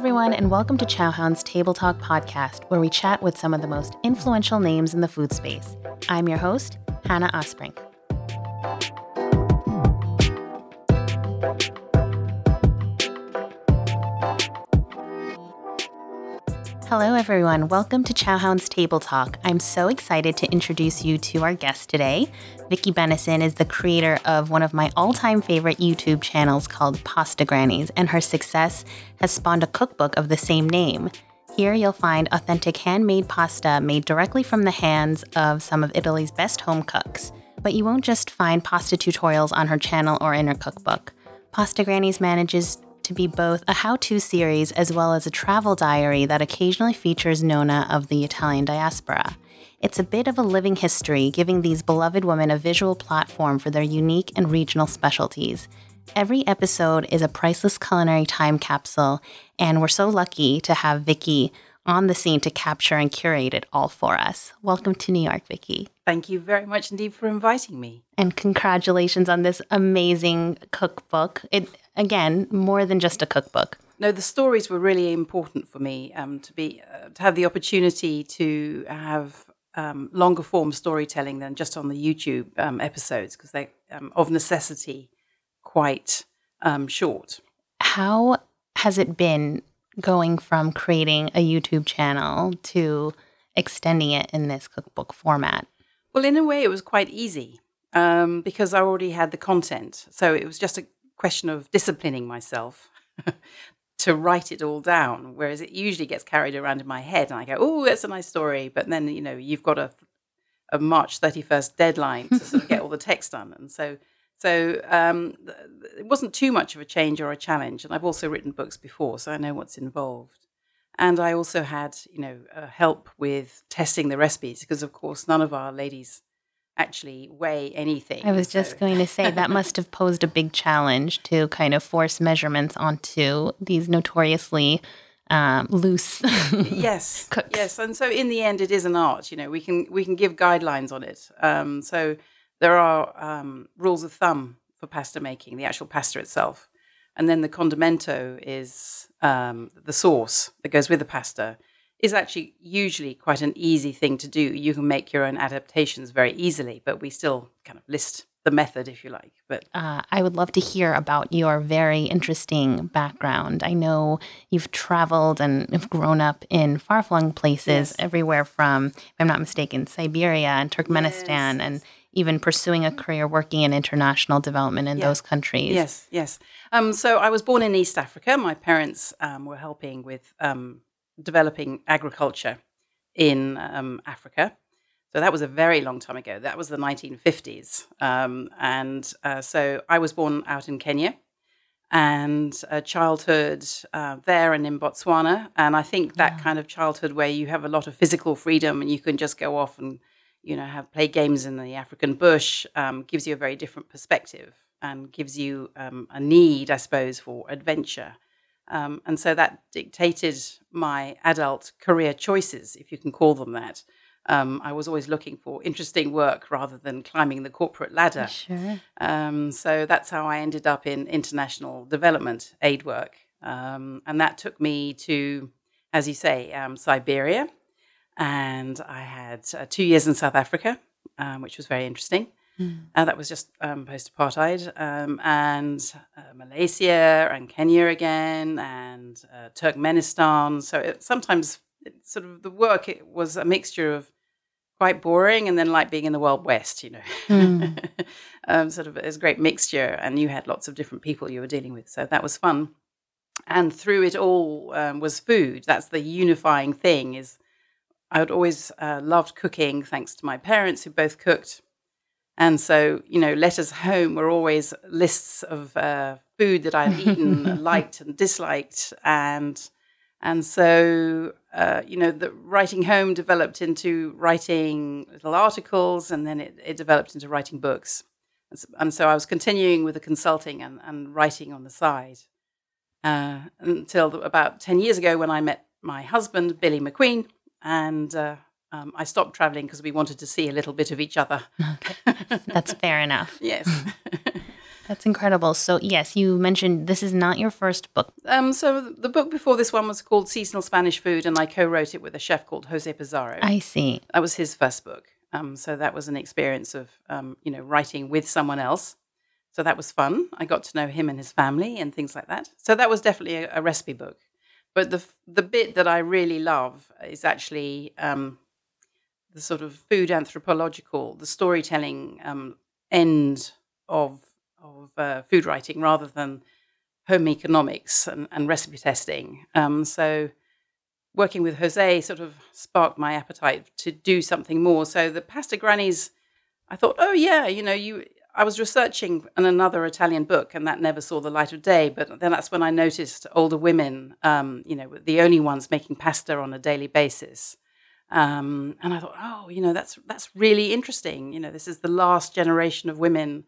everyone, and welcome to ChowHound's Table Talk podcast, where we chat with some of the most influential names in the food space. I'm your host, Hannah Osprink. Hello, everyone. Welcome to ChowHound's Table Talk. I'm so excited to introduce you to our guest today. Vicky Bennison is the creator of one of my all-time favorite YouTube channels called Pasta Grannies, and her success has spawned a cookbook of the same name. Here you'll find authentic handmade pasta made directly from the hands of some of Italy's best home cooks. But you won't just find pasta tutorials on her channel or in her cookbook. Pasta Grannies manages to be both a how-to series as well as a travel diary that occasionally features Nona of the Italian diaspora. It's a bit of a living history, giving these beloved women a visual platform for their unique and regional specialties. Every episode is a priceless culinary time capsule, and we're so lucky to have Vicky on the scene to capture and curate it all for us. Welcome to New York, Vicky. Thank you very much indeed for inviting me. And congratulations on this amazing cookbook. Again, more than just a cookbook. No, the stories were really important for me to have the opportunity to have longer form storytelling than just on the YouTube episodes, because they're of necessity quite short. How has it been going from creating a YouTube channel to extending it in this cookbook format? Well, in a way, it was quite easy because I already had the content. So it was just a question of disciplining myself to write it all down, whereas it usually gets carried around in my head and I go, oh, that's a nice story. But then, you know, you've got a March 31st deadline to sort of get all the text done. And so it wasn't too much of a change or a challenge. And I've also written books before, so I know what's involved. And I also had, you know, help with testing the recipes because, of course, none of our ladies actually weigh anything. I was just going to say that must have posed a big challenge to kind of force measurements onto these notoriously loose yes cooks. Yes, and so in the end it is an art, you know. We can give guidelines on it, so there are rules of thumb for pasta making, the actual pasta itself, and then the condimento is the sauce that goes with the pasta is actually usually quite an easy thing to do. You can make your own adaptations very easily, but we still kind of list the method, if you like. But I would love to hear about your very interesting background. I know you've traveled and have grown up in far-flung places, yes, everywhere from, if I'm not mistaken, Siberia and Turkmenistan, yes, and even pursuing a career working in international development in, yes, those countries. Yes, yes. So I was born in East Africa. My parents were helping with developing agriculture in Africa. So that was a very long time ago. That was the 1950s. So I was born out in Kenya and a childhood there and in Botswana. And I think that kind of childhood where you have a lot of physical freedom and you can just go off and, you know, play games in the African bush gives you a very different perspective and gives you a need, I suppose, for adventure. And so that dictated my adult career choices, if you can call them that. I was always looking for interesting work rather than climbing the corporate ladder. Sure. So that's how I ended up in international development aid work. And that took me to, as you say, Siberia. And I had 2 years in South Africa, which was very interesting. That was just post-apartheid, and Malaysia and Kenya again, and Turkmenistan. So sometimes the work, it was a mixture of quite boring and then like being in the Wild West, you know. It was a great mixture, and you had lots of different people you were dealing with. So that was fun. And through it all was food. That's the unifying thing, is I had always loved cooking, thanks to my parents who both cooked. And so, you know, letters home were always lists of food that I've eaten, liked and disliked. And so, you know, the writing home developed into writing little articles, and then it developed into writing books. And so I was continuing with the consulting and writing on the side until about 10 years ago when I met my husband, Billy McQueen, and I stopped traveling because we wanted to see a little bit of each other. Okay. That's fair enough. Yes. That's incredible. So, yes, you mentioned this is not your first book. So the book before this one was called Seasonal Spanish Food, and I co-wrote it with a chef called Jose Pizarro. I see. That was his first book. So that was an experience of, writing with someone else. So that was fun. I got to know him and his family and things like that. So that was definitely a recipe book. But the bit that I really love is actually the sort of food anthropological, the storytelling end of food writing rather than home economics and recipe testing. So working with Jose sort of sparked my appetite to do something more. So the Pasta Grannies, I thought, I was researching another Italian book, and that never saw the light of day. But then that's when I noticed older women, the only ones making pasta on a daily basis. And I thought, that's really interesting. This is the last generation of women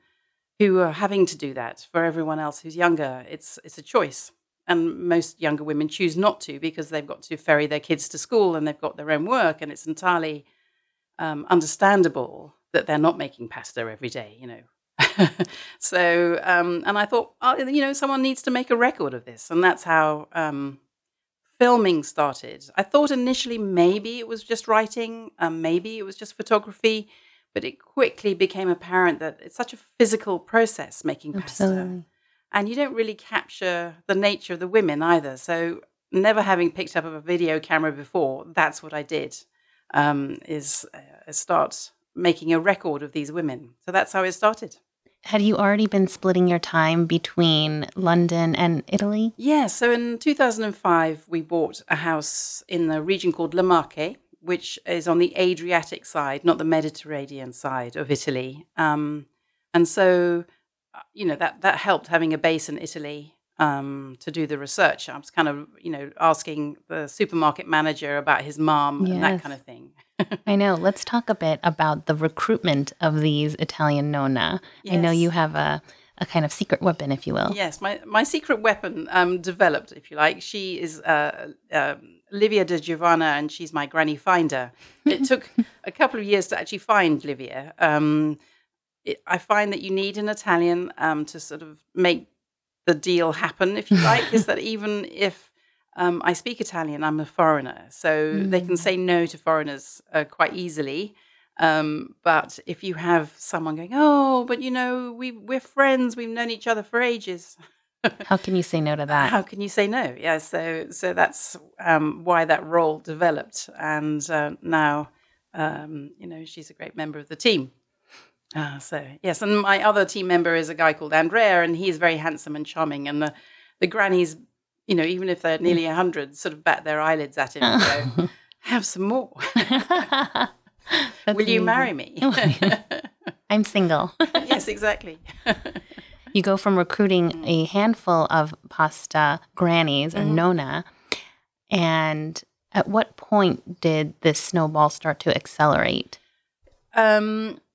who are having to do that for everyone else who's younger. It's a choice. And most younger women choose not to because they've got to ferry their kids to school and they've got their own work. And it's entirely understandable that they're not making pasta every day, So, and I thought, someone needs to make a record of this. And that's how filming started. I thought initially maybe it was just writing, maybe it was just photography, but it quickly became apparent that it's such a physical process making pasta. Absolutely. And you don't really capture the nature of the women either. So never having picked up a video camera before, that's what I did, is start making a record of these women. So that's how it started. Had you already been splitting your time between London and Italy? Yeah, so in 2005, we bought a house in the region called Le Marche, which is on the Adriatic side, not the Mediterranean side of Italy. And so, that helped having a base in Italy to do the research. I was kind of, asking the supermarket manager about his mom and that kind of thing. I know. Let's talk a bit about the recruitment of these Italian nonna. Yes. I know you have a kind of secret weapon, if you will. Yes, my secret weapon developed, if you like. She is Livia De Giovanna, and she's my granny finder. It took a couple of years to actually find Livia. I find that you need an Italian to sort of make the deal happen, if you like, is that even if I speak Italian, I'm a foreigner, so they can say no to foreigners quite easily. But if you have someone going, we're friends, we've known each other for ages. How can you say no to that? How can you say no? Yeah, so that's why that role developed. And now, she's a great member of the team. So, yes, and my other team member is a guy called Andrea, and he's very handsome and charming. And the grannies, even if they're nearly 100, sort of bat their eyelids at him and go, have some more. Will you marry me? I'm single. Yes, exactly. You go from recruiting a handful of pasta grannies or nonna, and at what point did this snowball start to accelerate?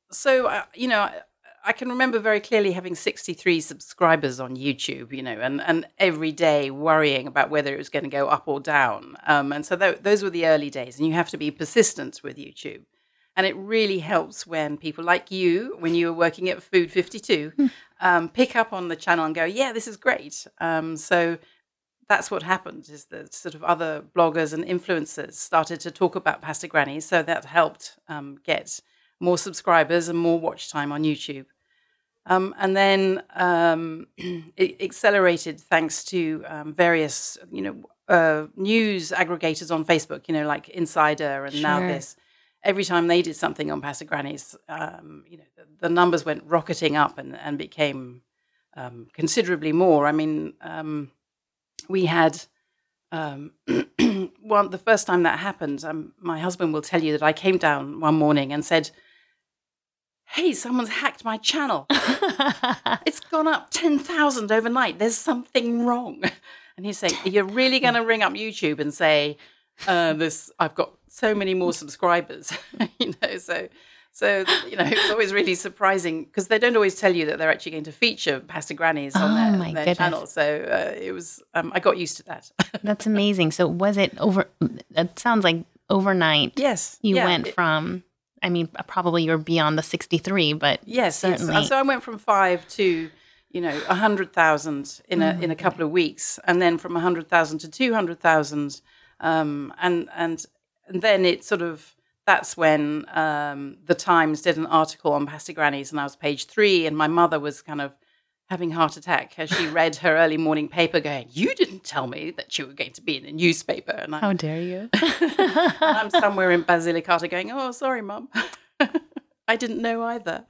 So, I can remember very clearly having 63 subscribers on YouTube, and every day worrying about whether it was going to go up or down. And so those were the early days, and you have to be persistent with YouTube. And it really helps when people like you, when you were working at Food 52, pick up on the channel and go, yeah, this is great. So that's what happened, is that sort of other bloggers and influencers started to talk about Pasta Grannies. So that helped get more subscribers and more watch time on YouTube. And then it accelerated thanks to various, news aggregators on Facebook, like Insider and Now This. Every time they did something on Pasta Grannies, the numbers went rocketing up and became considerably more. I mean, we had one, the first time that happened, my husband will tell you that I came down one morning and said, hey, someone's hacked my channel. It's gone up 10,000 overnight. There's something wrong. And he's saying, you're really going to ring up YouTube and say, I've got so many more subscribers, So, it's always really surprising because they don't always tell you that they're actually going to feature Pasta Grannies on their channel. So it was, I got used to that. That's amazing. So was it it sounds like overnight. Yes. You went from, probably you were beyond the 63, but yes, certainly. Yes. So I went from 5 to you know, 100,000 in a couple of weeks, and then from 100,000 to 200,000, and then it sort of, that's when the Times did an article on Pasta Grannies, and I was page 3, and my mother was kind of having a heart attack as she read her early morning paper, going, "You didn't tell me that you were going to be in a newspaper." And how dare you? And I'm somewhere in Basilicata going, "Oh, sorry, Mum. I didn't know either."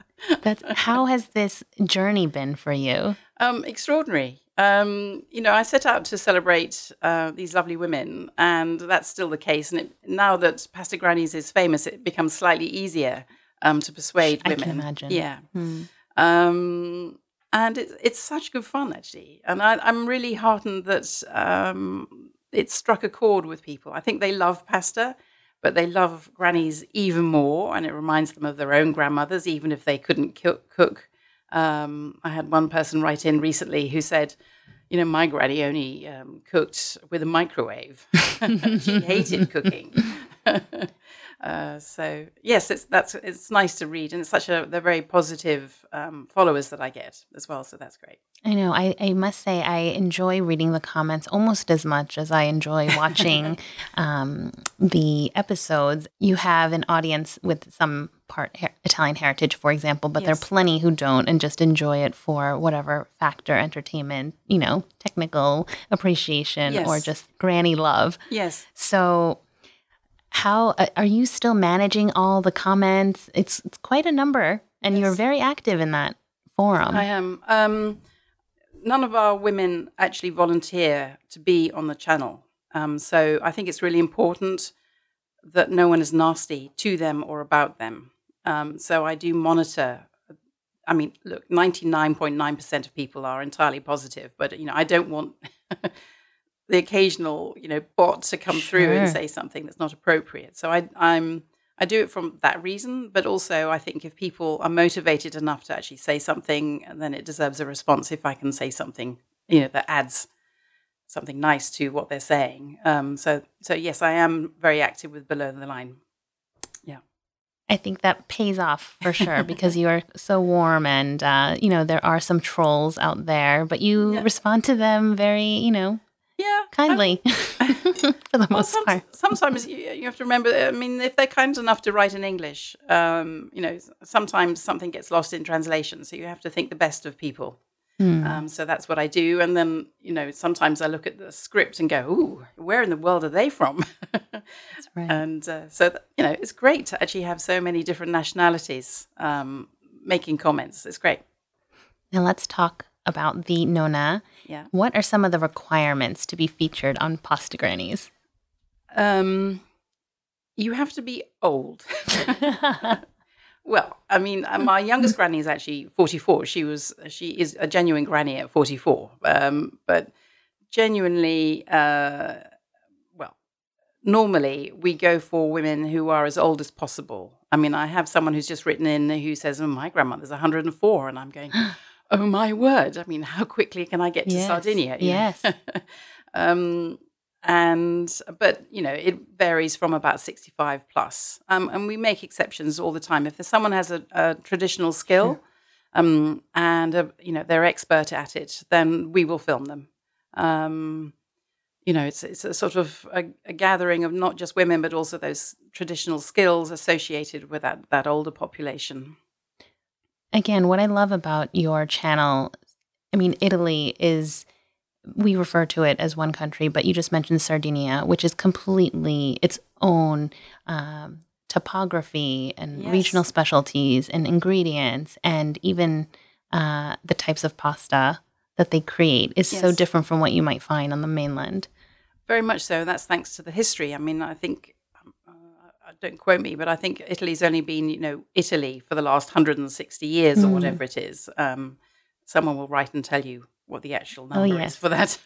How has this journey been for you? Extraordinary. You know, I set out to celebrate these lovely women, and that's still the case. And now that Pasta Grannies is famous, it becomes slightly easier to persuade women. I can imagine. Yeah. Mm. And it's such good fun, actually. And I'm really heartened that it struck a chord with people. I think they love pasta, but they love grannies even more, and it reminds them of their own grandmothers, even if they couldn't cook. I had one person write in recently who said, you know, my granny only cooked with a microwave. She hated cooking. So, yes, it's nice to read, and it's they're very positive followers that I get as well, so that's great. I know. I must say I enjoy reading the comments almost as much as I enjoy watching the episodes. You have an audience with some part Italian heritage, for example, but yes, there are plenty who don't and just enjoy it for whatever factor, entertainment, you know, technical appreciation, yes, or just granny love. Yes. So how are you still managing all the comments? It's quite a number, and yes, you're very active in that forum. I am. None of our women actually volunteer to be on the channel. So I think it's really important that no one is nasty to them or about them. So I do monitor. I mean, look, 99.9% of people are entirely positive, but, you know, I don't want the occasional, you know, bot to come through and say something that's not appropriate. So I do it from that reason, but also I think if people are motivated enough to actually say something, then it deserves a response if I can say something, you know, that adds something nice to what they're saying. So yes, I am very active with Below the Line. Yeah. I think that pays off for sure because you are so warm and, you know, there are some trolls out there, but you respond to them very, you know, kindly, for the most part. Sometimes you have to remember, I mean, if they're kind enough to write in English, you know, sometimes something gets lost in translation. So you have to think the best of people. Mm. So that's what I do. And then, you know, sometimes I look at the script and go, ooh, where in the world are they from? That's right. And you know, it's great to actually have so many different nationalities making comments. It's great. Now let's talk about the Nonna. Yeah. What are some of the requirements to be featured on Pasta Grannies? You have to be old. Well, I mean, my youngest granny is actually 44. She is a genuine granny at 44. But genuinely, normally we go for women who are as old as possible. I mean, I have someone who's just written in who says, "Oh, my grandmother's 104," and I'm going, oh, my word. I mean, how quickly can I get to Sardinia? Yes. But, you know, it varies from about 65 plus. And we make exceptions all the time. If someone has a traditional skill and, you know, they're expert at it, then we will film them. You know, it's a sort of a gathering of not just women, but also those traditional skills associated with that older population. Again, what I love about your channel, I mean, Italy is, we refer to it as one country, but you just mentioned Sardinia, which is completely its own topography and regional specialties and ingredients, and even the types of pasta that they create is so different from what you might find on the mainland. Very much so. That's thanks to the history. I mean, I think, don't quote me, but I think Italy's only been, you know, Italy for the last 160 years or whatever it is. Someone will write and tell you what the actual number is for that.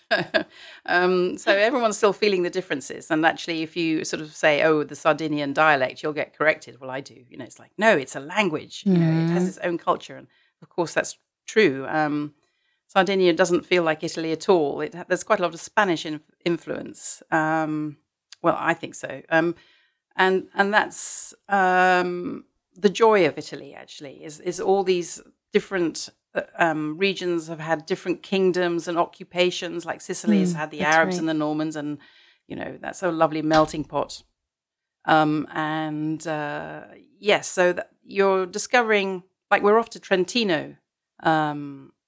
So everyone's still feeling the differences. And actually, if you sort of say, oh, the Sardinian dialect, you'll get corrected. Well, I do. You know, it's like, no, it's a language. You know, it has its own culture. And of course, that's true. Sardinia doesn't feel like Italy at all. There's quite a lot of Spanish influence. Well, I think so. And that's the joy of Italy, actually, is all these different regions have had different kingdoms and occupations, like Sicily's had the Arabs and the Normans, and, you know, that's a lovely melting pot. Yes, so that you're discovering, like, we're off to Trentino,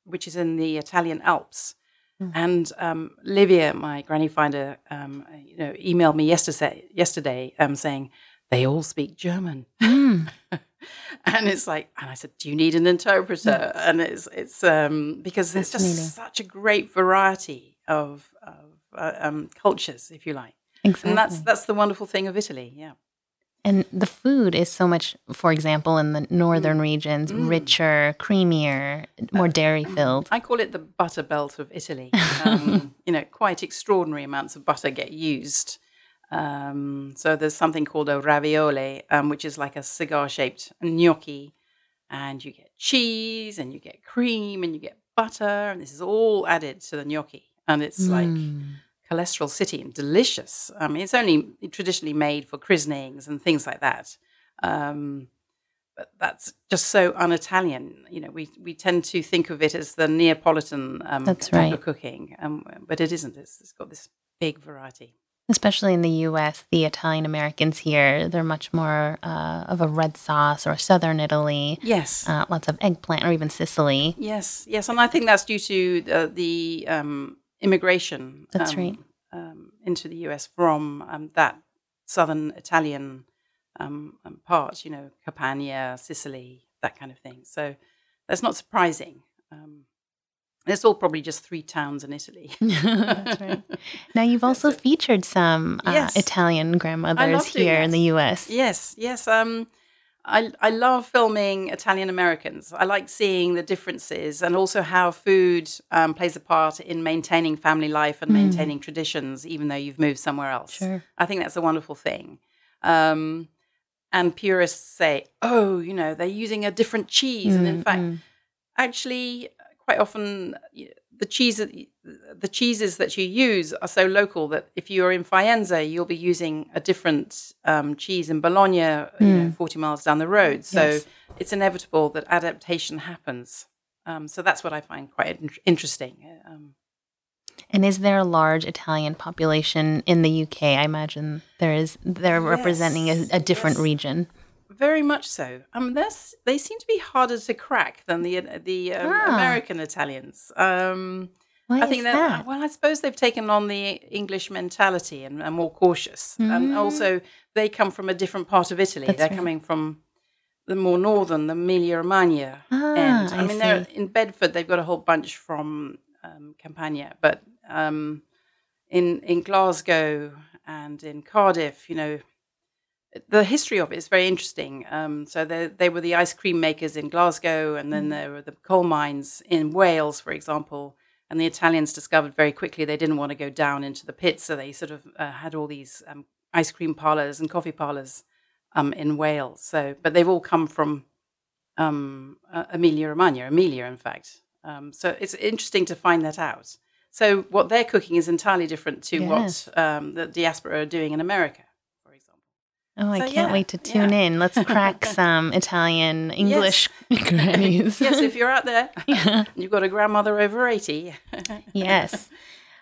which is in the Italian Alps. And Livia, my granny finder, you know, emailed me yesterday saying, they all speak German. And it's like, and I said, do you need an interpreter? And it's because there's just such a great variety of cultures, if you like. Exactly. And that's the wonderful thing of Italy, yeah. And the food is so much, for example, in the northern regions, richer, creamier, more dairy-filled. I call it the butter belt of Italy. You know, quite extraordinary amounts of butter get used. So there's something called a ravioli, which is like a cigar-shaped gnocchi. And you get cheese, and you get cream, and you get butter. And this is all added to the gnocchi. And it's like cholesterol city and delicious. I mean, it's only traditionally made for christenings and things like that. But that's just so un-Italian. You know, we tend to think of it as the Neapolitan cooking, but it isn't. It's got this big variety. Especially in the U.S., the Italian Americans here, they're much more of a red sauce, or southern Italy. Yes. Lots of eggplant, or even Sicily. Yes. And I think that's due to the immigration into the U.S. from that southern Italian part, you know, Campania, Sicily, that kind of thing. So that's not surprising. It's all probably just three towns in Italy. That's right. Now, you've also featured some Italian grandmothers here in the U.S. Yes. I love filming Italian Americans. I like seeing the differences, and also how food plays a part in maintaining family life and maintaining traditions, even though you've moved somewhere else. Sure. I think that's a wonderful thing. And purists say, oh, you know, they're using a different cheese. And in fact, actually, quite often the cheeses that you use are so local that if you're in Faenza, you'll be using a different cheese in Bologna, you know, 40 miles down the road. So it's inevitable that adaptation happens. So that's what I find quite interesting. And is there a large Italian population in the UK? I imagine there is. They're representing a different region. Very much so. They seem to be harder to crack than the American Italians. Why is that? Well, I suppose they've taken on the English mentality and are more cautious. And also, they come from a different part of Italy. They're coming from the more northern, the Emilia Romagna end. They're in Bedford. They've got a whole bunch from Campania, but in Glasgow and in Cardiff, you know. The history of it is very interesting. So they were the ice cream makers in Glasgow, and then there were the coal mines in Wales, for example. And the Italians discovered very quickly they didn't want to go down into the pits, so they sort of had all these ice cream parlors and coffee parlors in Wales. So, but they've all come from Emilia Romagna, in fact. So it's interesting to find that out. So what they're cooking is entirely different to what the diaspora are doing in America. Oh, I can't wait to tune in. Let's crack some Italian English grannies. Yes, if you're out there, you've got a grandmother over 80. Yes.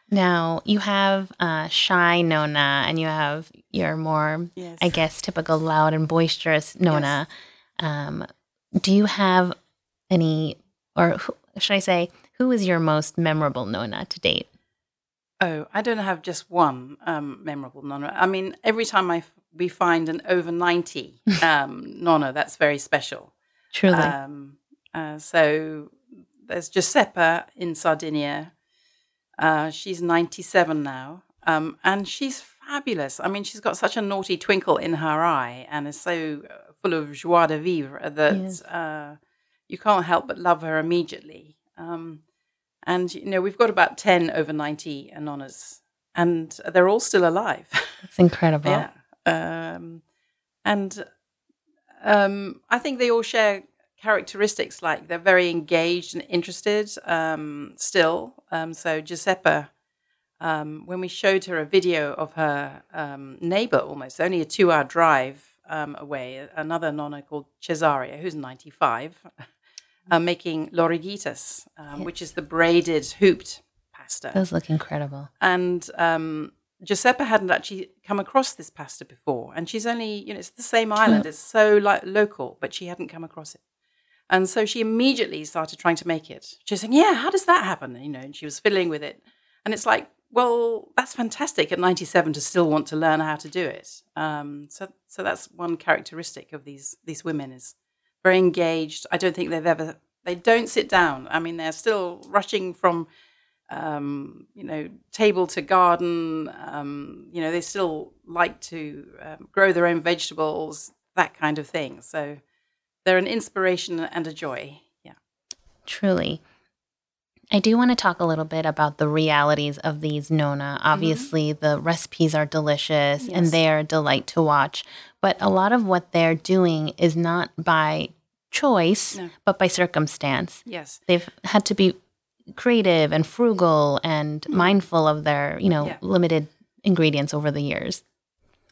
Now, you have shy Nona, and you have your more, I guess, typical loud and boisterous Nona. Yes. Do you have any, or who is your most memorable Nona to date? Oh, I don't have just one memorable Nonna. I mean, every time we find an over 90 Nonna, that's very special. Truly. So there's Giuseppa in Sardinia. She's 97 now, and she's fabulous. I mean, she's got such a naughty twinkle in her eye, and is so full of joie de vivre that you can't help but love her immediately. And, you know, we've got about 10 over 90 Nonnas, and they're all still alive. That's incredible. I think they all share characteristics like they're very engaged and interested still. So Giuseppa, when we showed her a video of her neighbour almost, only a 2-hour drive away, another Nonna called Cesaria, who's 95, making Lorighittas, yes, which is the braided, hooped pasta. Those look incredible. And Giuseppa hadn't actually come across this pasta before. And she's only, it's the same island. It's so local, but she hadn't come across it. And so she immediately started trying to make it. She was saying, yeah, how does that happen? And she was fiddling with it. And it's like, well, that's fantastic at 97 to still want to learn how to do it. So that's one characteristic of these women is very engaged. I don't think they don't sit down. I mean, they're still rushing from, table to garden. They still like to grow their own vegetables, that kind of thing. So they're an inspiration and a joy. Yeah, truly. I do want to talk a little bit about the realities of these Nonna. Obviously, mm-hmm. the recipes are delicious, yes. and they are a delight to watch. But a lot of what they're doing is not by choice, but by circumstance. Yes. They've had to be creative and frugal and mindful of their, limited ingredients over the years.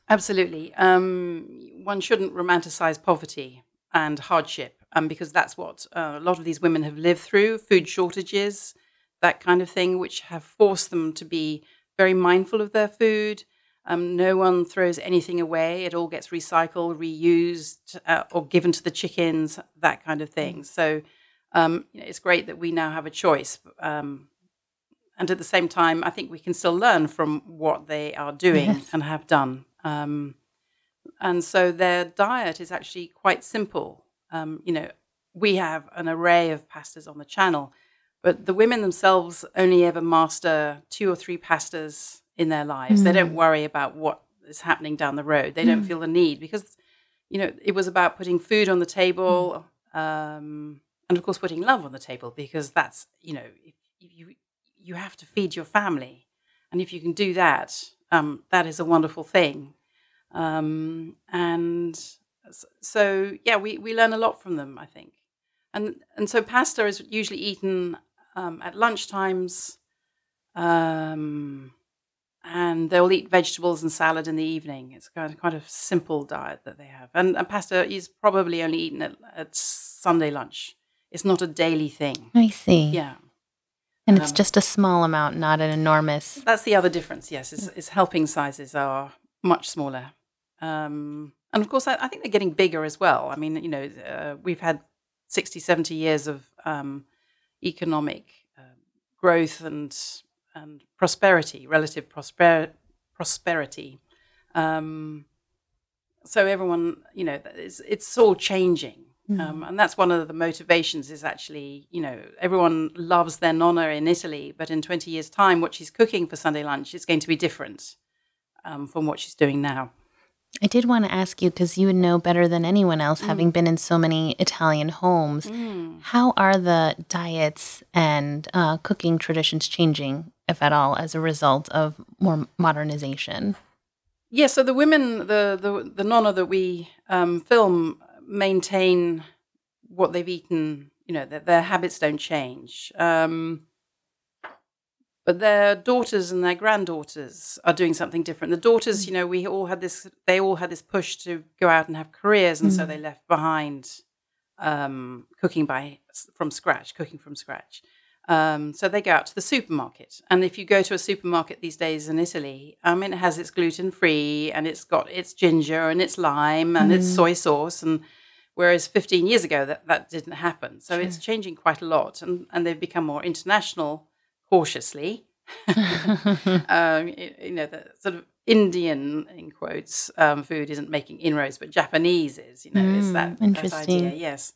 Absolutely. One shouldn't romanticize poverty and hardship. Because that's what a lot of these women have lived through, food shortages, that kind of thing, which have forced them to be very mindful of their food. No one throws anything away. It all gets recycled, reused, or given to the chickens, that kind of thing. So it's great that we now have a choice. And at the same time, I think we can still learn from what they are doing yes. and have done. And so their diet is actually quite simple. We have an array of pastas on the channel, but the women themselves only ever master 2 or 3 pastas in their lives. Mm. They don't worry about what is happening down the road. They don't feel the need because, it was about putting food on the table and, of course, putting love on the table because that's, you have to feed your family. And if you can do that, that is a wonderful thing. So, yeah, we learn a lot from them, I think. And so pasta is usually eaten at lunchtimes. And they'll eat vegetables and salad in the evening. It's kind of simple diet that they have. And pasta is probably only eaten at Sunday lunch. It's not a daily thing. I see. Yeah. And it's just a small amount, not an enormous. That's the other difference, yes. Is helping sizes are much smaller. And, of course, I think they're getting bigger as well. I mean, we've had 60, 70 years of economic growth and prosperity, relative prosperity. So everyone, it's all changing. Mm-hmm. And that's one of the motivations is actually, everyone loves their nonna in Italy, but in 20 years' time, what she's cooking for Sunday lunch is going to be different from what she's doing now. I did want to ask you, because you would know better than anyone else, having been in so many Italian homes, how are the diets and cooking traditions changing, if at all, as a result of more modernization? Yeah, so the women, the nonna that we film, maintain what they've eaten, their habits don't change. But their daughters and their granddaughters are doing something different. The daughters, they all had this push to go out and have careers, and so they left behind cooking from scratch. So they go out to the supermarket. And if you go to a supermarket these days in Italy, it has its gluten-free, and it's got its ginger, and its lime, and its soy sauce, and whereas 15 years ago that didn't happen. So it's changing quite a lot, and they've become more international, cautiously, the sort of Indian, in quotes, food isn't making inroads, but Japanese is, is that idea, yes.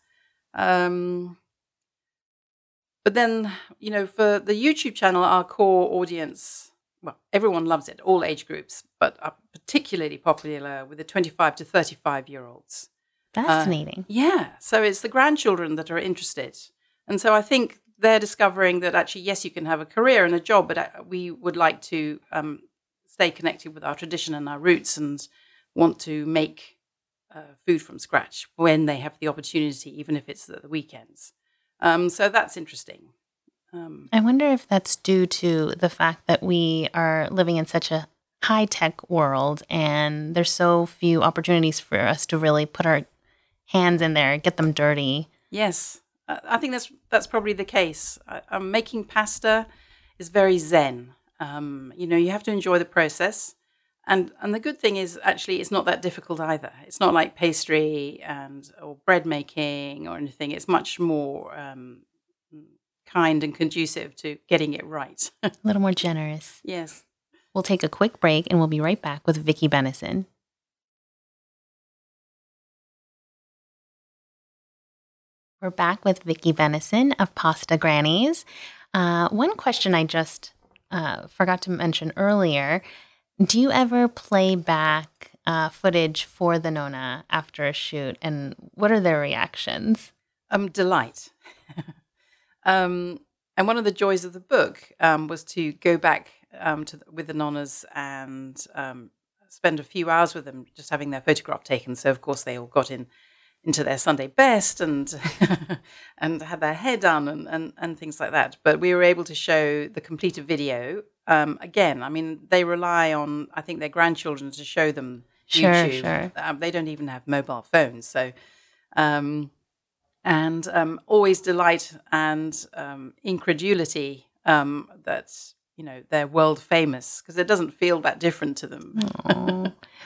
But then, for the YouTube channel, our core audience, well, everyone loves it, all age groups, but are particularly popular with the 25 to 35-year-olds. Fascinating. So it's the grandchildren that are interested. And so I think they're discovering that actually, yes, you can have a career and a job, but we would like to stay connected with our tradition and our roots and want to make food from scratch when they have the opportunity, even if it's at the weekends. So that's interesting. I wonder if that's due to the fact that we are living in such a high-tech world and there's so few opportunities for us to really put our hands in there, get them dirty. Yes. I think that's probably the case. Making pasta is very zen. You have to enjoy the process. And the good thing is, actually, it's not that difficult either. It's not like pastry or bread making or anything. It's much more kind and conducive to getting it right. A little more generous. Yes. We'll take a quick break and we'll be right back with Vicky Bennison. We're back with Vicky Bennison of Pasta Grannies. One question I just forgot to mention earlier. Do you ever play back footage for the Nona after a shoot, and what are their reactions? Delight. And one of the joys of the book was to go back with the Nonas and spend a few hours with them, just having their photograph taken. So of course they all got into their Sunday best and and had their hair done and things like that. But we were able to show the completed video. Again, I mean, they rely on, I think, their grandchildren to show them YouTube. Sure. They don't even have mobile phones. So, always delight and incredulity that, they're world famous, because it doesn't feel that different to them.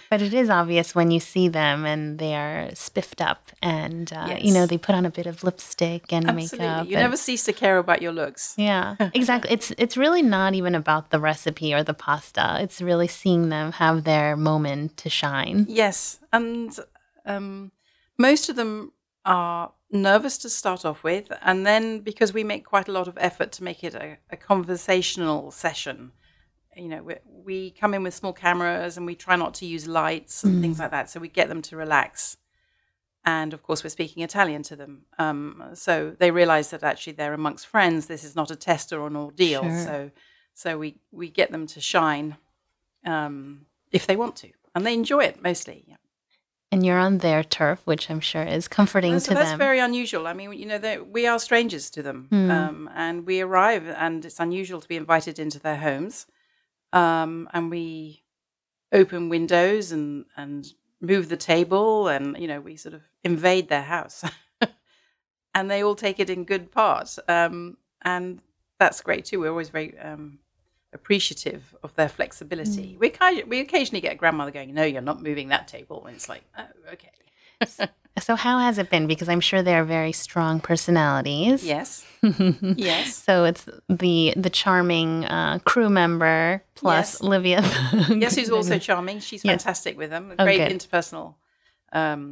But it is obvious when you see them and they are spiffed up and, yes. They put on a bit of lipstick and Absolutely. Makeup. You never cease to care about your looks. Yeah, exactly. It's really not even about the recipe or the pasta. It's really seeing them have their moment to shine. Yes. And most of them are nervous to start off with. And then because we make quite a lot of effort to make it a conversational session, we come in with small cameras and we try not to use lights and things like that. So we get them to relax. And, of course, we're speaking Italian to them. So they realize that actually they're amongst friends. This is not a test or an ordeal. Sure. So we get them to shine if they want to. And they enjoy it mostly. Yeah. And you're on their turf, which I'm sure is comforting to them. That's very unusual. I mean, we are strangers to them. And we arrive and it's unusual to be invited into their homes. And we open windows and move the table and, we sort of invade their house. And they all take it in good part. And that's great, too. We're always very appreciative of their flexibility. We occasionally get a grandmother going, "No, you're not moving that table." And it's like, oh, okay. So how has it been? Because I'm sure they're very strong personalities. Yes. Yes. So it's the charming crew member plus yes. Livia. Yes, who's also charming. She's fantastic yes. with them. Great interpersonal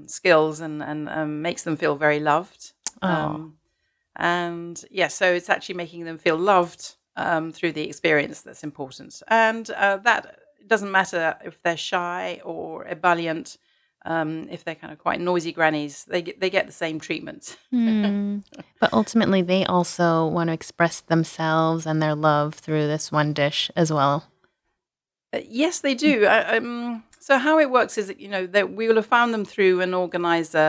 skills and makes them feel very loved. So it's actually making them feel loved through the experience that's important. And that doesn't matter if they're shy or ebullient. If they're kind of quite noisy grannies, they get the same treatment. But ultimately, they also want to express themselves and their love through this one dish as well. Yes, they do. So how it works is that, that we will have found them through an organizer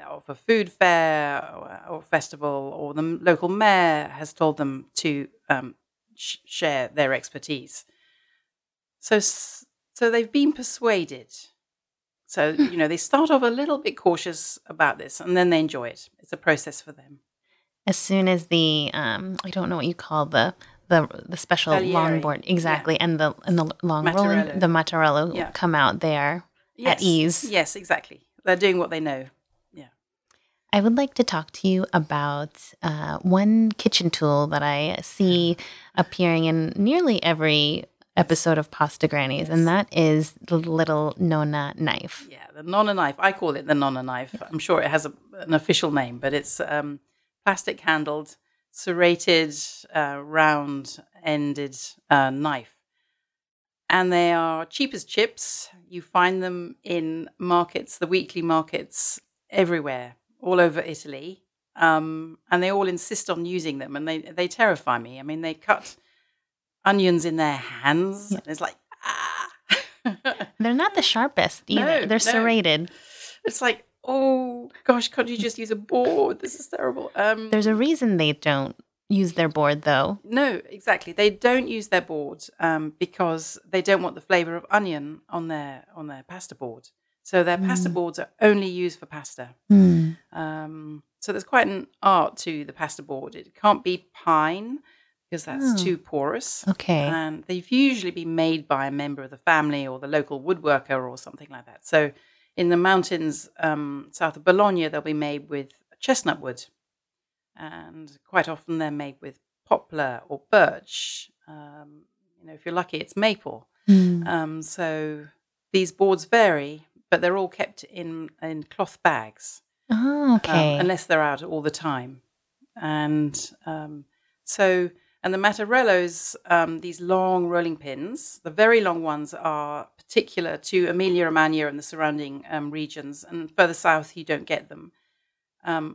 of a food fair or festival, or the local mayor has told them to share their expertise. So they've been persuaded. So, they start off a little bit cautious about this, and then they enjoy it. It's a process for them. As soon as the, I don't know what you call the special longboard. Exactly. Yeah. And the long mattarello. Rolling, the mattarello come out there at ease. Yes, exactly. They're doing what they know. Yeah. I would like to talk to you about one kitchen tool that I see appearing in nearly every episode of Pasta Grannies, and that is the little Nonna knife. Yeah, the Nonna knife. I call it the Nonna knife. Yeah. I'm sure it has an official name, but it's plastic-handled, serrated, round-ended knife. And they are cheap as chips. You find them in markets, the weekly markets, everywhere, all over Italy. And they all insist on using them, and they terrify me. I mean, they cut onions in their hands. Yeah. It's like, They're not the sharpest either. No, they're serrated. It's like, oh, gosh, can't you just use a board? This is terrible. There's a reason they don't use their board, though. No, exactly. They don't use their board because they don't want the flavour of onion on their pasta board. So their pasta boards are only used for pasta. So there's quite an art to the pasta board. It can't be pine because that's too porous. Okay. And they've usually been made by a member of the family or the local woodworker or something like that. So in the mountains south of Bologna, they'll be made with chestnut wood. And quite often they're made with poplar or birch. If you're lucky, it's maple. Mm. So these boards vary, but they're all kept in cloth bags. Oh, okay. Unless they're out all the time. And so the mattarellos, these long rolling pins, the very long ones are particular to Emilia Romagna and the surrounding regions. And further south, you don't get them.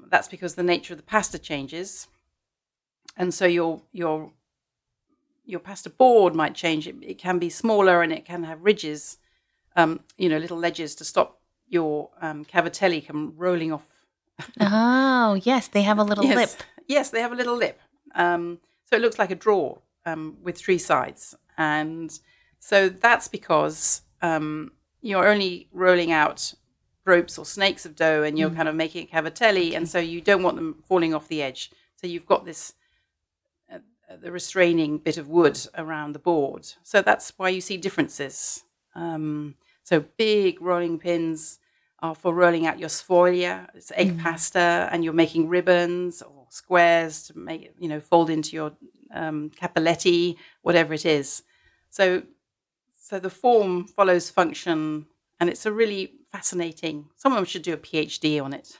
That's because the nature of the pasta changes. And so your pasta board might change. It can be smaller and it can have ridges, little ledges to stop your cavatelli come rolling off. Oh, yes, they have a little lip. Yes, they have a little lip. So it looks like a drawer with three sides. And so that's because you're only rolling out ropes or snakes of dough and you're kind of making a cavatelli. And so you don't want them falling off the edge. So you've got this the restraining bit of wood around the board. So that's why you see differences. So big rolling pins are for rolling out your sfoglia. It's egg pasta, and you're making ribbons or squares to make, fold into your capelletti, whatever it is. So the form follows function, and it's a really fascinating. Someone should do a PhD on it.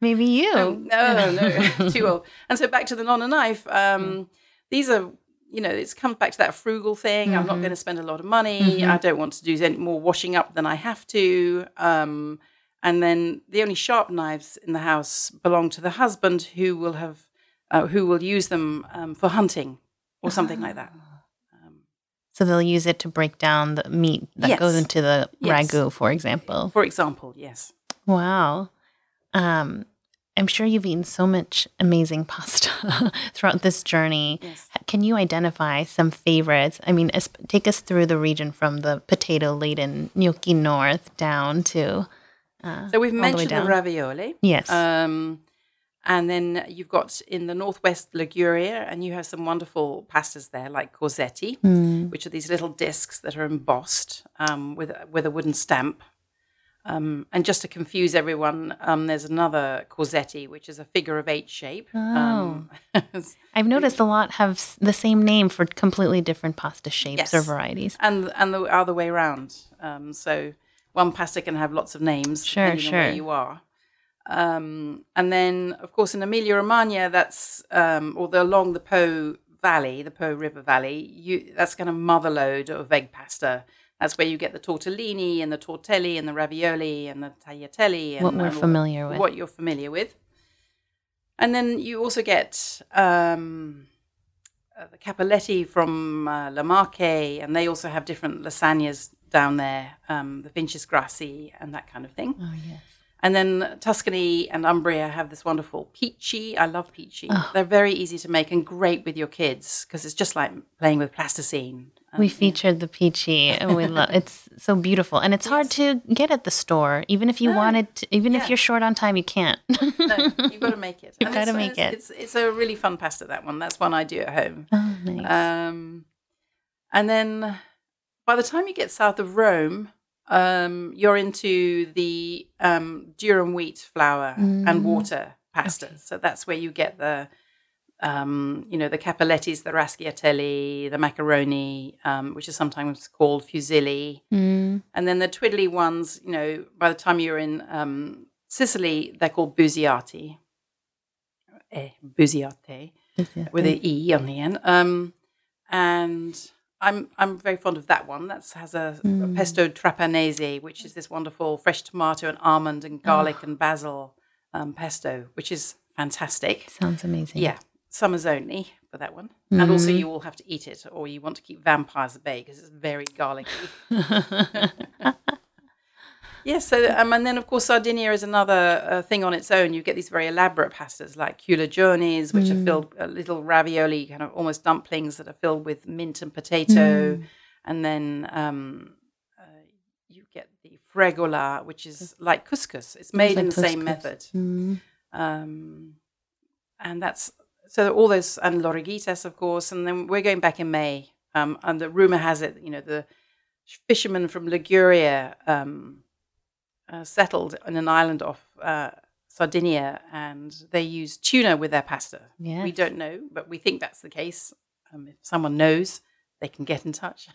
Maybe you. No, too old. And so back to the nonna knife. These are, it comes back to that frugal thing. Mm-hmm. I'm not going to spend a lot of money. Mm-hmm. I don't want to do any more washing up than I have to. And then the only sharp knives in the house belong to the husband, who will use them for hunting or something like that. So they'll use it to break down the meat that goes into the ragu, for example. For example, yes. Wow. I'm sure you've eaten so much amazing pasta throughout this journey. Yes. Can you identify some favorites? I mean, take us through the region from the potato-laden gnocchi north down to... so we've mentioned the ravioli. Yes. And then you've got in the northwest Liguria, and you have some wonderful pastas there like Corsetti, which are these little discs that are embossed with a wooden stamp. And just to confuse everyone, there's another Corsetti, which is a figure of 8 shape. Oh. I've noticed a lot have the same name for completely different pasta shapes or varieties. And the other way around. So one pasta can have lots of names depending on where you are. And then, of course, in Emilia Romagna, that's although along the Po Valley, the Po River Valley, that's kind of motherlode of egg pasta. That's where you get the tortellini and the tortelli and the ravioli and the tagliatelle. And what you're familiar with. And then you also get the capelletti from Le Marche, and they also have different lasagnas down there, the Vincisgrassi and that kind of thing. Oh, yes. And then Tuscany and Umbria have this wonderful pici. I love pici. Oh. They're very easy to make and great with your kids because it's just like playing with plasticine. We featured the pici, and we love it's so beautiful, and it's hard to get at the store. Even if you wanted, if you're short on time, you can't. No, you've got to make it. You've got to make it. It's a really fun pasta. That one. That's one I do at home. Oh, nice. And then by the time you get south of Rome, you're into the durum wheat flour and water pasta. Okay. So that's where you get the. The capellettis, the rasciatelli, the macaroni, which is sometimes called fusilli. And then the twiddly ones, by the time you're in Sicily, they're called busiati. Busiate, with an E on the end. And I'm very fond of that one. That has a pesto trapanese, which is this wonderful fresh tomato and almond and garlic and basil pesto, which is fantastic. Sounds amazing. Yeah. Summers only for that one. Mm-hmm. And also you all have to eat it or you want to keep vampires at bay because it's very garlicky. And then, of course, Sardinia is another thing on its own. You get these very elaborate pastas like culajonis, which are filled little ravioli, kind of almost dumplings that are filled with mint and potato. And then you get the fregola, which is like couscous. It's made in the same method. Mm. And that's, so all this, and Lorighittas, of course. And then we're going back in May. And the rumor has it, you know, the fishermen from Liguria settled on an island off Sardinia, and they use tuna with their pasta. Yes. We don't know, but we think that's the case. If someone knows, they can get in touch.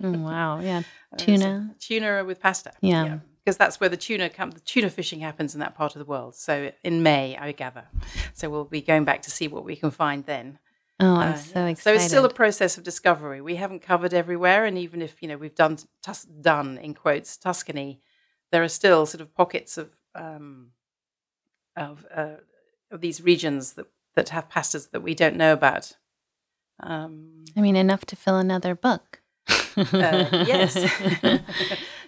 Wow, yeah. Tuna. So, tuna with pasta. Yeah. Because that's where the tuna fishing happens in that part of the world. So in May, I gather. So we'll be going back to see what we can find then. Oh, I'm so excited. So it's still a process of discovery. We haven't covered everywhere. And even if, you know, we've done in quotes, Tuscany, there are still sort of pockets of these regions that have pastas that we don't know about. I mean, enough to fill another book. Yes.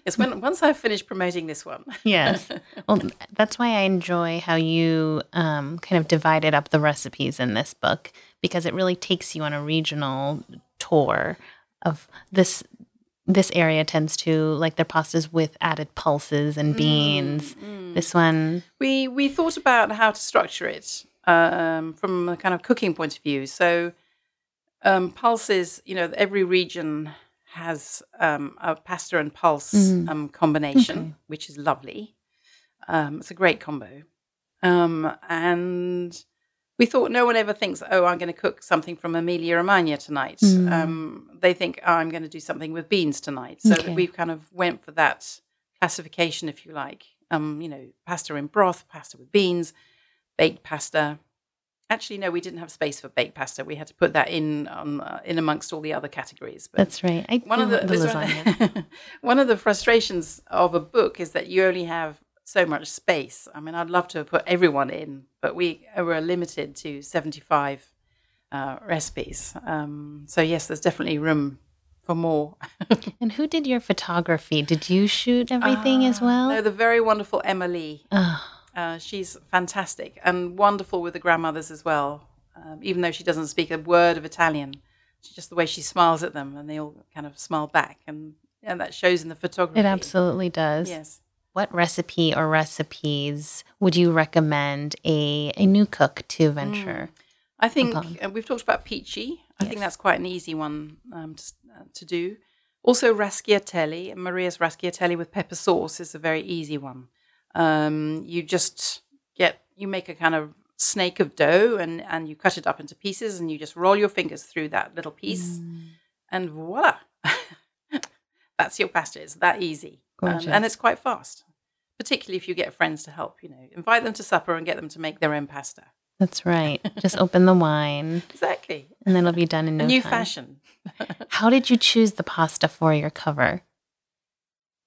It's once I finish promoting this one. Yes. Well, that's why I enjoy how you kind of divided up the recipes in this book, because it really takes you on a regional tour of this. This area tends to like their pastas with added pulses and beans. This one, we thought about how to structure it from a kind of cooking point of view. So pulses, you know, every region has a pasta and pulse combination, which is lovely. It's a great combo. And we thought no one ever thinks, oh, I'm going to cook something from Emilia Romagna tonight. They think, oh, I'm going to do something with beans tonight. So we kind of went for that classification, if you like. You know, pasta in broth, pasta with beans, baked pasta. Actually, no, we didn't have space for baked pasta. We had to put that in amongst all the other categories. But that's right. One of the frustrations of a book is that you only have so much space. I mean, I'd love to put everyone in, but we were limited to 75 recipes. So yes, there's definitely room for more. And who did your photography? Did you shoot everything as well? No, the very wonderful Emily. She's fantastic and wonderful with the grandmothers as well. Even though she doesn't speak a word of Italian, just the way she smiles at them and they all kind of smile back, and that shows in the photography. It absolutely does. Yes. What recipe or recipes would you recommend a new cook to venture? I think we've talked about pici. I think that's quite an easy one to do. Also rasciatelli, Maria's rasciatelli with pepper sauce is a very easy one. You make a kind of snake of dough and you cut it up into pieces and you just roll your fingers through that little piece and voila. That's your pasta. It's that easy. And it's quite fast, particularly if you get friends to help, you know, invite them to supper and get them to make their own pasta. That's right. Just open the wine. Exactly. And then it'll be done in no time. New fashion. How did you choose the pasta for your cover?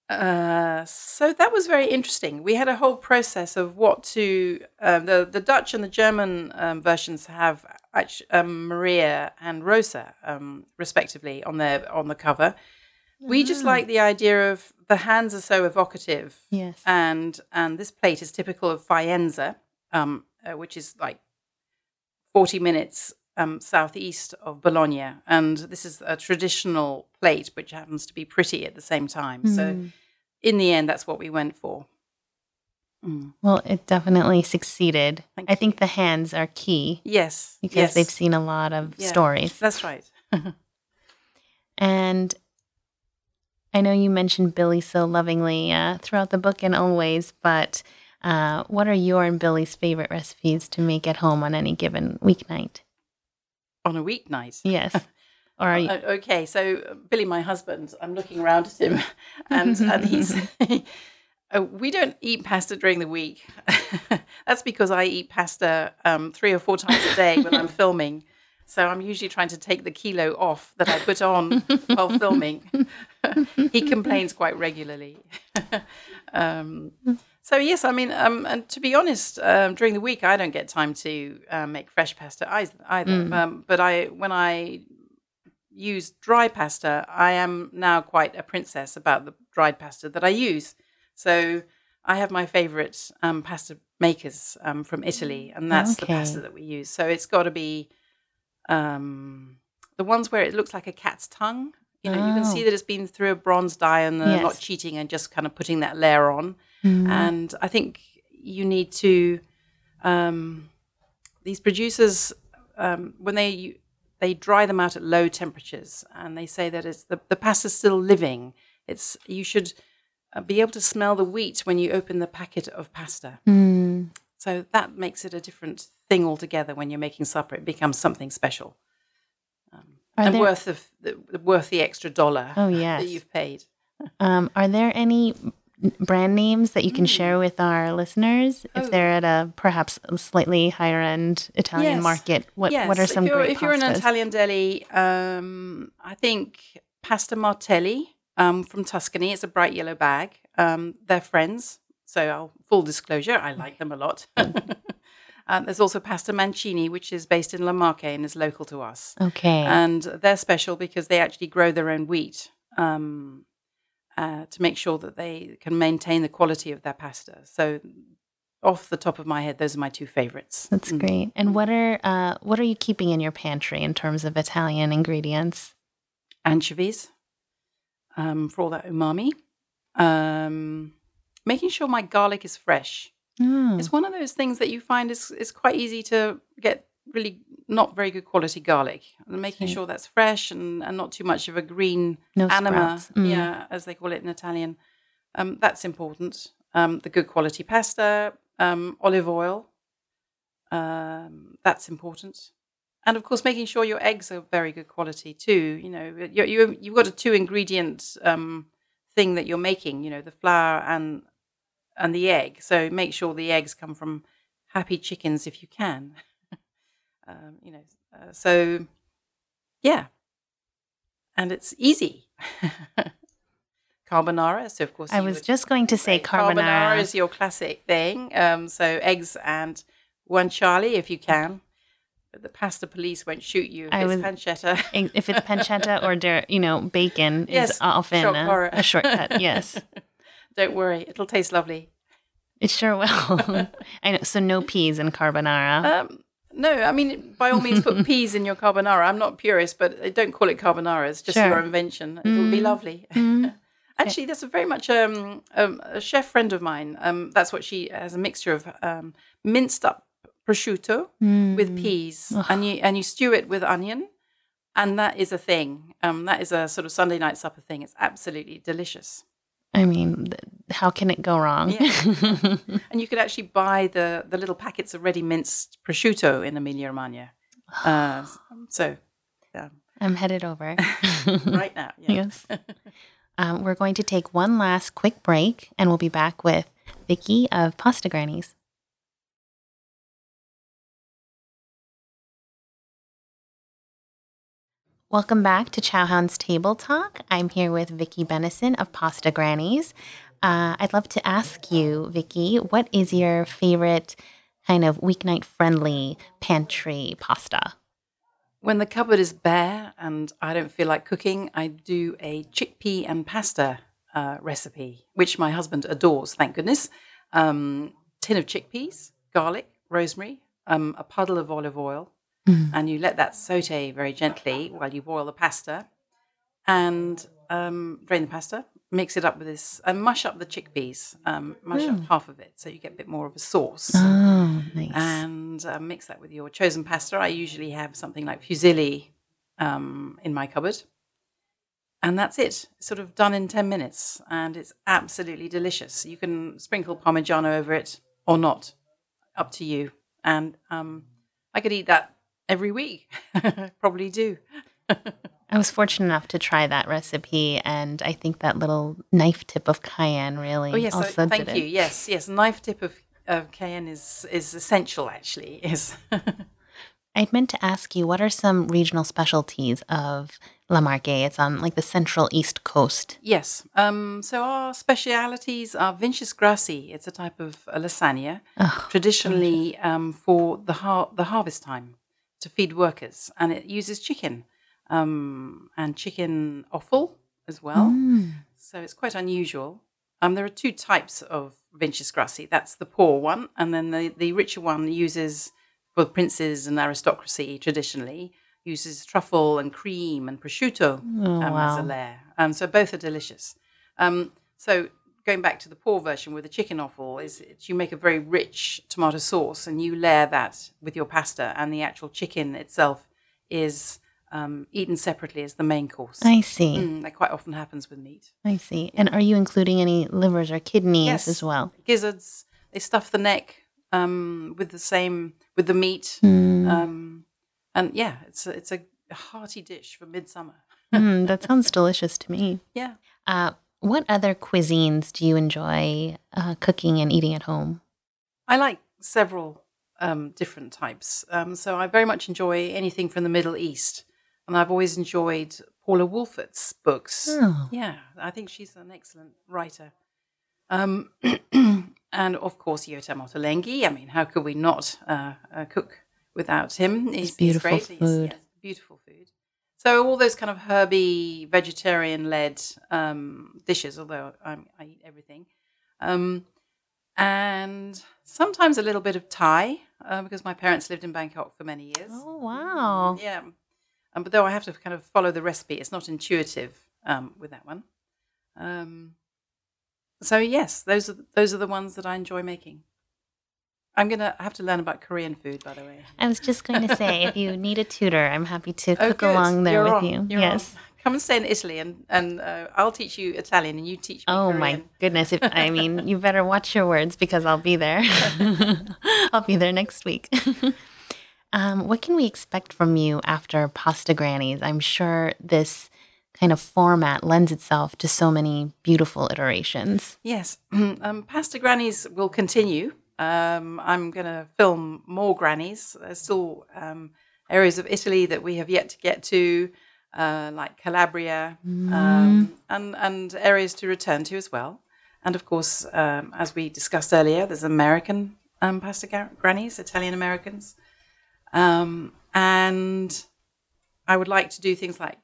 So that was very interesting. We had a whole process of what to, the Dutch and the German versions have Maria and Rosa, respectively, on the cover. We just like the idea of the hands are so evocative. Yes. And this plate is typical of Faenza, which is like 40 minutes southeast of Bologna. And this is a traditional plate, which happens to be pretty at the same time. So in the end, that's what we went for. Well, it definitely succeeded. I think the hands are key. Yes. Because they've seen a lot of stories. That's right. And I know you mentioned Billy so lovingly throughout the book and always, but what are your and Billy's favorite recipes to make at home on any given weeknight? On a weeknight? Yes. Or are you... Okay, so Billy, my husband, I'm looking around at him, and he's... we don't eat pasta during the week. That's because I eat pasta 3 or 4 times a day when I'm filming. So I'm usually trying to take the kilo off that I put on while filming. He complains quite regularly. So yes, I mean, and to be honest, during the week I don't get time to make fresh pasta either. But when I use dry pasta, I am now quite a princess about the dried pasta that I use. So I have my favorite pasta makers from Italy, and that's the pasta that we use. So it's got to be... the ones where it looks like a cat's tongue You know, you can see that it's been through a bronze dye and they're not cheating and just kind of putting that layer on. Mm. And I think you need to, these producers, when they dry them out at low temperatures, and they say that it's the pasta's still living. It's you should be able to smell the wheat when you open the packet of pasta. Mm. So that makes it a different thing altogether. When you're making supper, it becomes something special. Worth the extra $1 that you've paid. Are there any brand names that you can share with our listeners if they're at a perhaps slightly higher end Italian market? What are some great pastas? If you're in an Italian deli, I think pasta Martelli from Tuscany. It's a bright yellow bag. They're friends, so full disclosure, I like them a lot. There's also pasta Mancini, which is based in Le Marche and is local to us. Okay. And they're special because they actually grow their own wheat to make sure that they can maintain the quality of their pasta. So off the top of my head, those are my two favorites. That's great. And what are you keeping in your pantry in terms of Italian ingredients? Anchovies for all that umami. Making sure my garlic is fresh. Mm. It's one of those things that you find is quite easy to get really not very good quality garlic. And making sure that's fresh and not too much of a green anima, as they call it in Italian. That's important. The good quality pasta, olive oil, that's important. And, of course, making sure your eggs are very good quality too. You know, you've got a two-ingredient thing that you're making, you know, the flour and the egg. So make sure the eggs come from happy chickens if you can. And it's easy. Carbonara, so of course I was just going to say carbonara. Carbonara is your classic thing. So eggs and guanciale if you can. But the pasta police won't shoot you if it's pancetta. If it's pancetta or, you know, bacon is often a shortcut. Yes. Don't worry, it'll taste lovely. It sure will. I know. So no peas in carbonara. No, I mean, by all means, put peas in your carbonara. I'm not purist, but don't call it carbonara. It's just your invention. It'll be lovely. Actually, that's very much a chef friend of mine. That's what she has, a mixture of minced up prosciutto with peas, and you stew it with onion. And that is a thing. That is a sort of Sunday night supper thing. It's absolutely delicious. I mean, how can it go wrong? Yeah. And you could actually buy the little packets of ready minced prosciutto in Emilia Romagna. I'm headed over right now. Yeah. Yes. We're going to take one last quick break, and we'll be back with Vicky of Pasta Grannies. Welcome back to Chowhound's Table Talk. I'm here with Vicky Bennison of Pasta Grannies. I'd love to ask you, Vicky, what is your favorite kind of weeknight-friendly pantry pasta? When the cupboard is bare and I don't feel like cooking, I do a chickpea and pasta recipe, which my husband adores, thank goodness. Tin of chickpeas, garlic, rosemary, a puddle of olive oil. And you let that sauté very gently while you boil the pasta, and drain the pasta, mix it up with this, and mush up the chickpeas, up half of it, so you get a bit more of a sauce. Oh, nice. And mix that with your chosen pasta. I usually have something like fusilli in my cupboard. And that's it. It's sort of done in 10 minutes, and it's absolutely delicious. You can sprinkle Parmigiano over it or not, up to you. And I could eat that every week. Probably do. I was fortunate enough to try that recipe, and I think that little knife tip of cayenne really also did it. Thank you. Yes. Knife tip of cayenne is essential, actually. Yes. I'd meant to ask you, what are some regional specialties of La Marche? It's on like the central east coast. Yes. So our specialities are Vincisgrassi. It's a type of lasagna, traditionally for the harvest time, to feed workers, and it uses chicken and chicken offal as well. So it's quite unusual. There are two types of Vincisgrassi. That's the poor one, and then the richer one uses, for princes and aristocracy traditionally, uses truffle and cream and prosciutto as a layer. So both are delicious. So going back to the poor version with the chicken offal, is you make a very rich tomato sauce and you layer that with your pasta, and the actual chicken itself is eaten separately as the main course. I see. That quite often happens with meat. I see. And are you including any livers or kidneys as well? Gizzards. They stuff the neck with the meat. And yeah, it's a hearty dish for midsummer. That sounds delicious to me. Yeah. What other cuisines do you enjoy cooking and eating at home? I like several different types. So I very much enjoy anything from the Middle East. And I've always enjoyed Paula Wolfort's books. Oh. Yeah, I think she's an excellent writer. And, of course, Yota Motolenghi. I mean, how could we not cook without him? It's beautiful food. Yes, beautiful food. So all those kind of herby, vegetarian-led dishes, although I eat everything. And sometimes a little bit of Thai, because my parents lived in Bangkok for many years. Oh, wow. Yeah. But though I have to kind of follow the recipe, it's not intuitive with that one. So yes, those are the ones that I enjoy making. I'm going to have to learn about Korean food, by the way. I was just going to say, if you need a tutor, I'm happy to cook along there with you. Yes. Come and stay in Italy, and I'll teach you Italian, and you teach me Korean. Oh, my goodness. You better watch your words, because I'll be there. I'll be there next week. What can we expect from you after Pasta Grannies? I'm sure this kind of format lends itself to so many beautiful iterations. Yes. Pasta Grannies will continue. I'm going to film more grannies. There's still areas of Italy that we have yet to get to, like Calabria, and areas to return to as well. And, of course, as we discussed earlier, there's American pasta grannies, Italian-Americans. And I would like to do things like,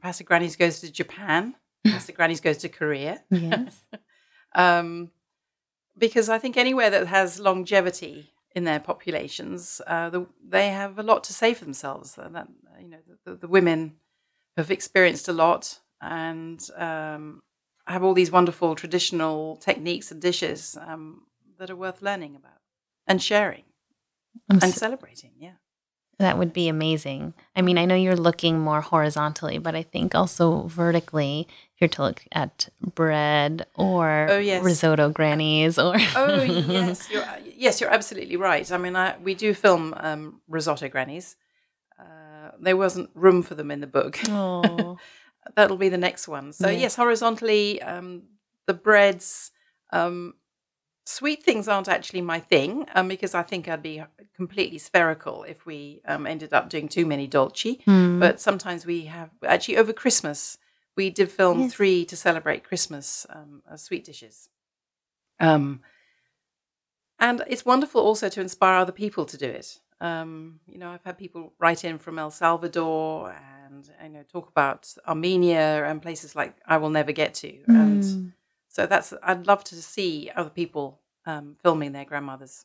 Pasta Grannies goes to Japan, Pasta Grannies goes to Korea. Yes. Because I think anywhere that has longevity in their populations, they have a lot to say for themselves. The women have experienced a lot and have all these wonderful traditional techniques and dishes that are worth learning about and sharing and celebrating. Yeah, that would be amazing. I know you're looking more horizontally, but I think also vertically. If you're to look at bread or risotto grannies, or you're absolutely right. We do film risotto grannies. There wasn't room for them in the book. Oh. That'll be the next one. So yes, horizontally, the breads. Sweet things aren't actually my thing, because I think I'd be completely spherical if we ended up doing too many dolci. But sometimes we have actually over Christmas. We did film three to celebrate Christmas as sweet dishes. And it's wonderful also to inspire other people to do it. I've had people write in from El Salvador and talk about Armenia and places like I will never get to. And so I'd love to see other people filming their grandmothers.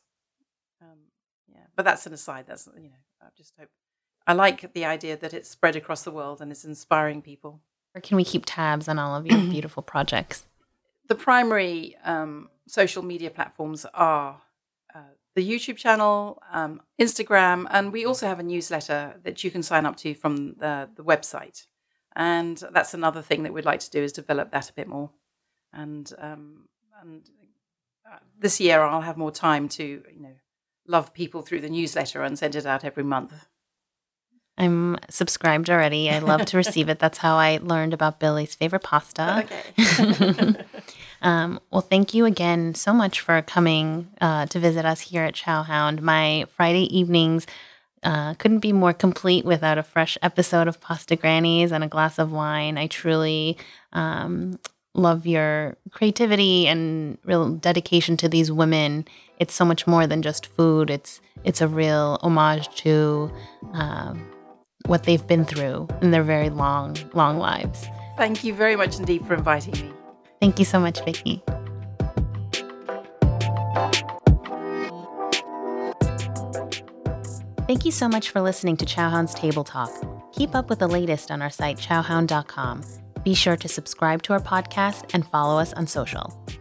But that's an aside. That's, I just hope. I like the idea that it's spread across the world and it's inspiring people. Or can we keep tabs on all of your beautiful projects? The primary social media platforms are the YouTube channel, Instagram, and we also have a newsletter that you can sign up to from the website. And that's another thing that we'd like to do is develop that a bit more. And this year I'll have more time to love people through the newsletter and send it out every month. I'm subscribed already. I love to receive it. That's how I learned about Billy's favorite pasta. Okay. Well, thank you again so much for coming to visit us here at Chowhound. My Friday evenings couldn't be more complete without a fresh episode of Pasta Grannies and a glass of wine. I truly love your creativity and real dedication to these women. It's so much more than just food. It's a real homage to what they've been through in their very long, long lives. Thank you very much indeed for inviting me. Thank you so much, Vicky. Thank you so much for listening to Chowhound's Table Talk. Keep up with the latest on our site, chowhound.com. Be sure to subscribe to our podcast and follow us on social.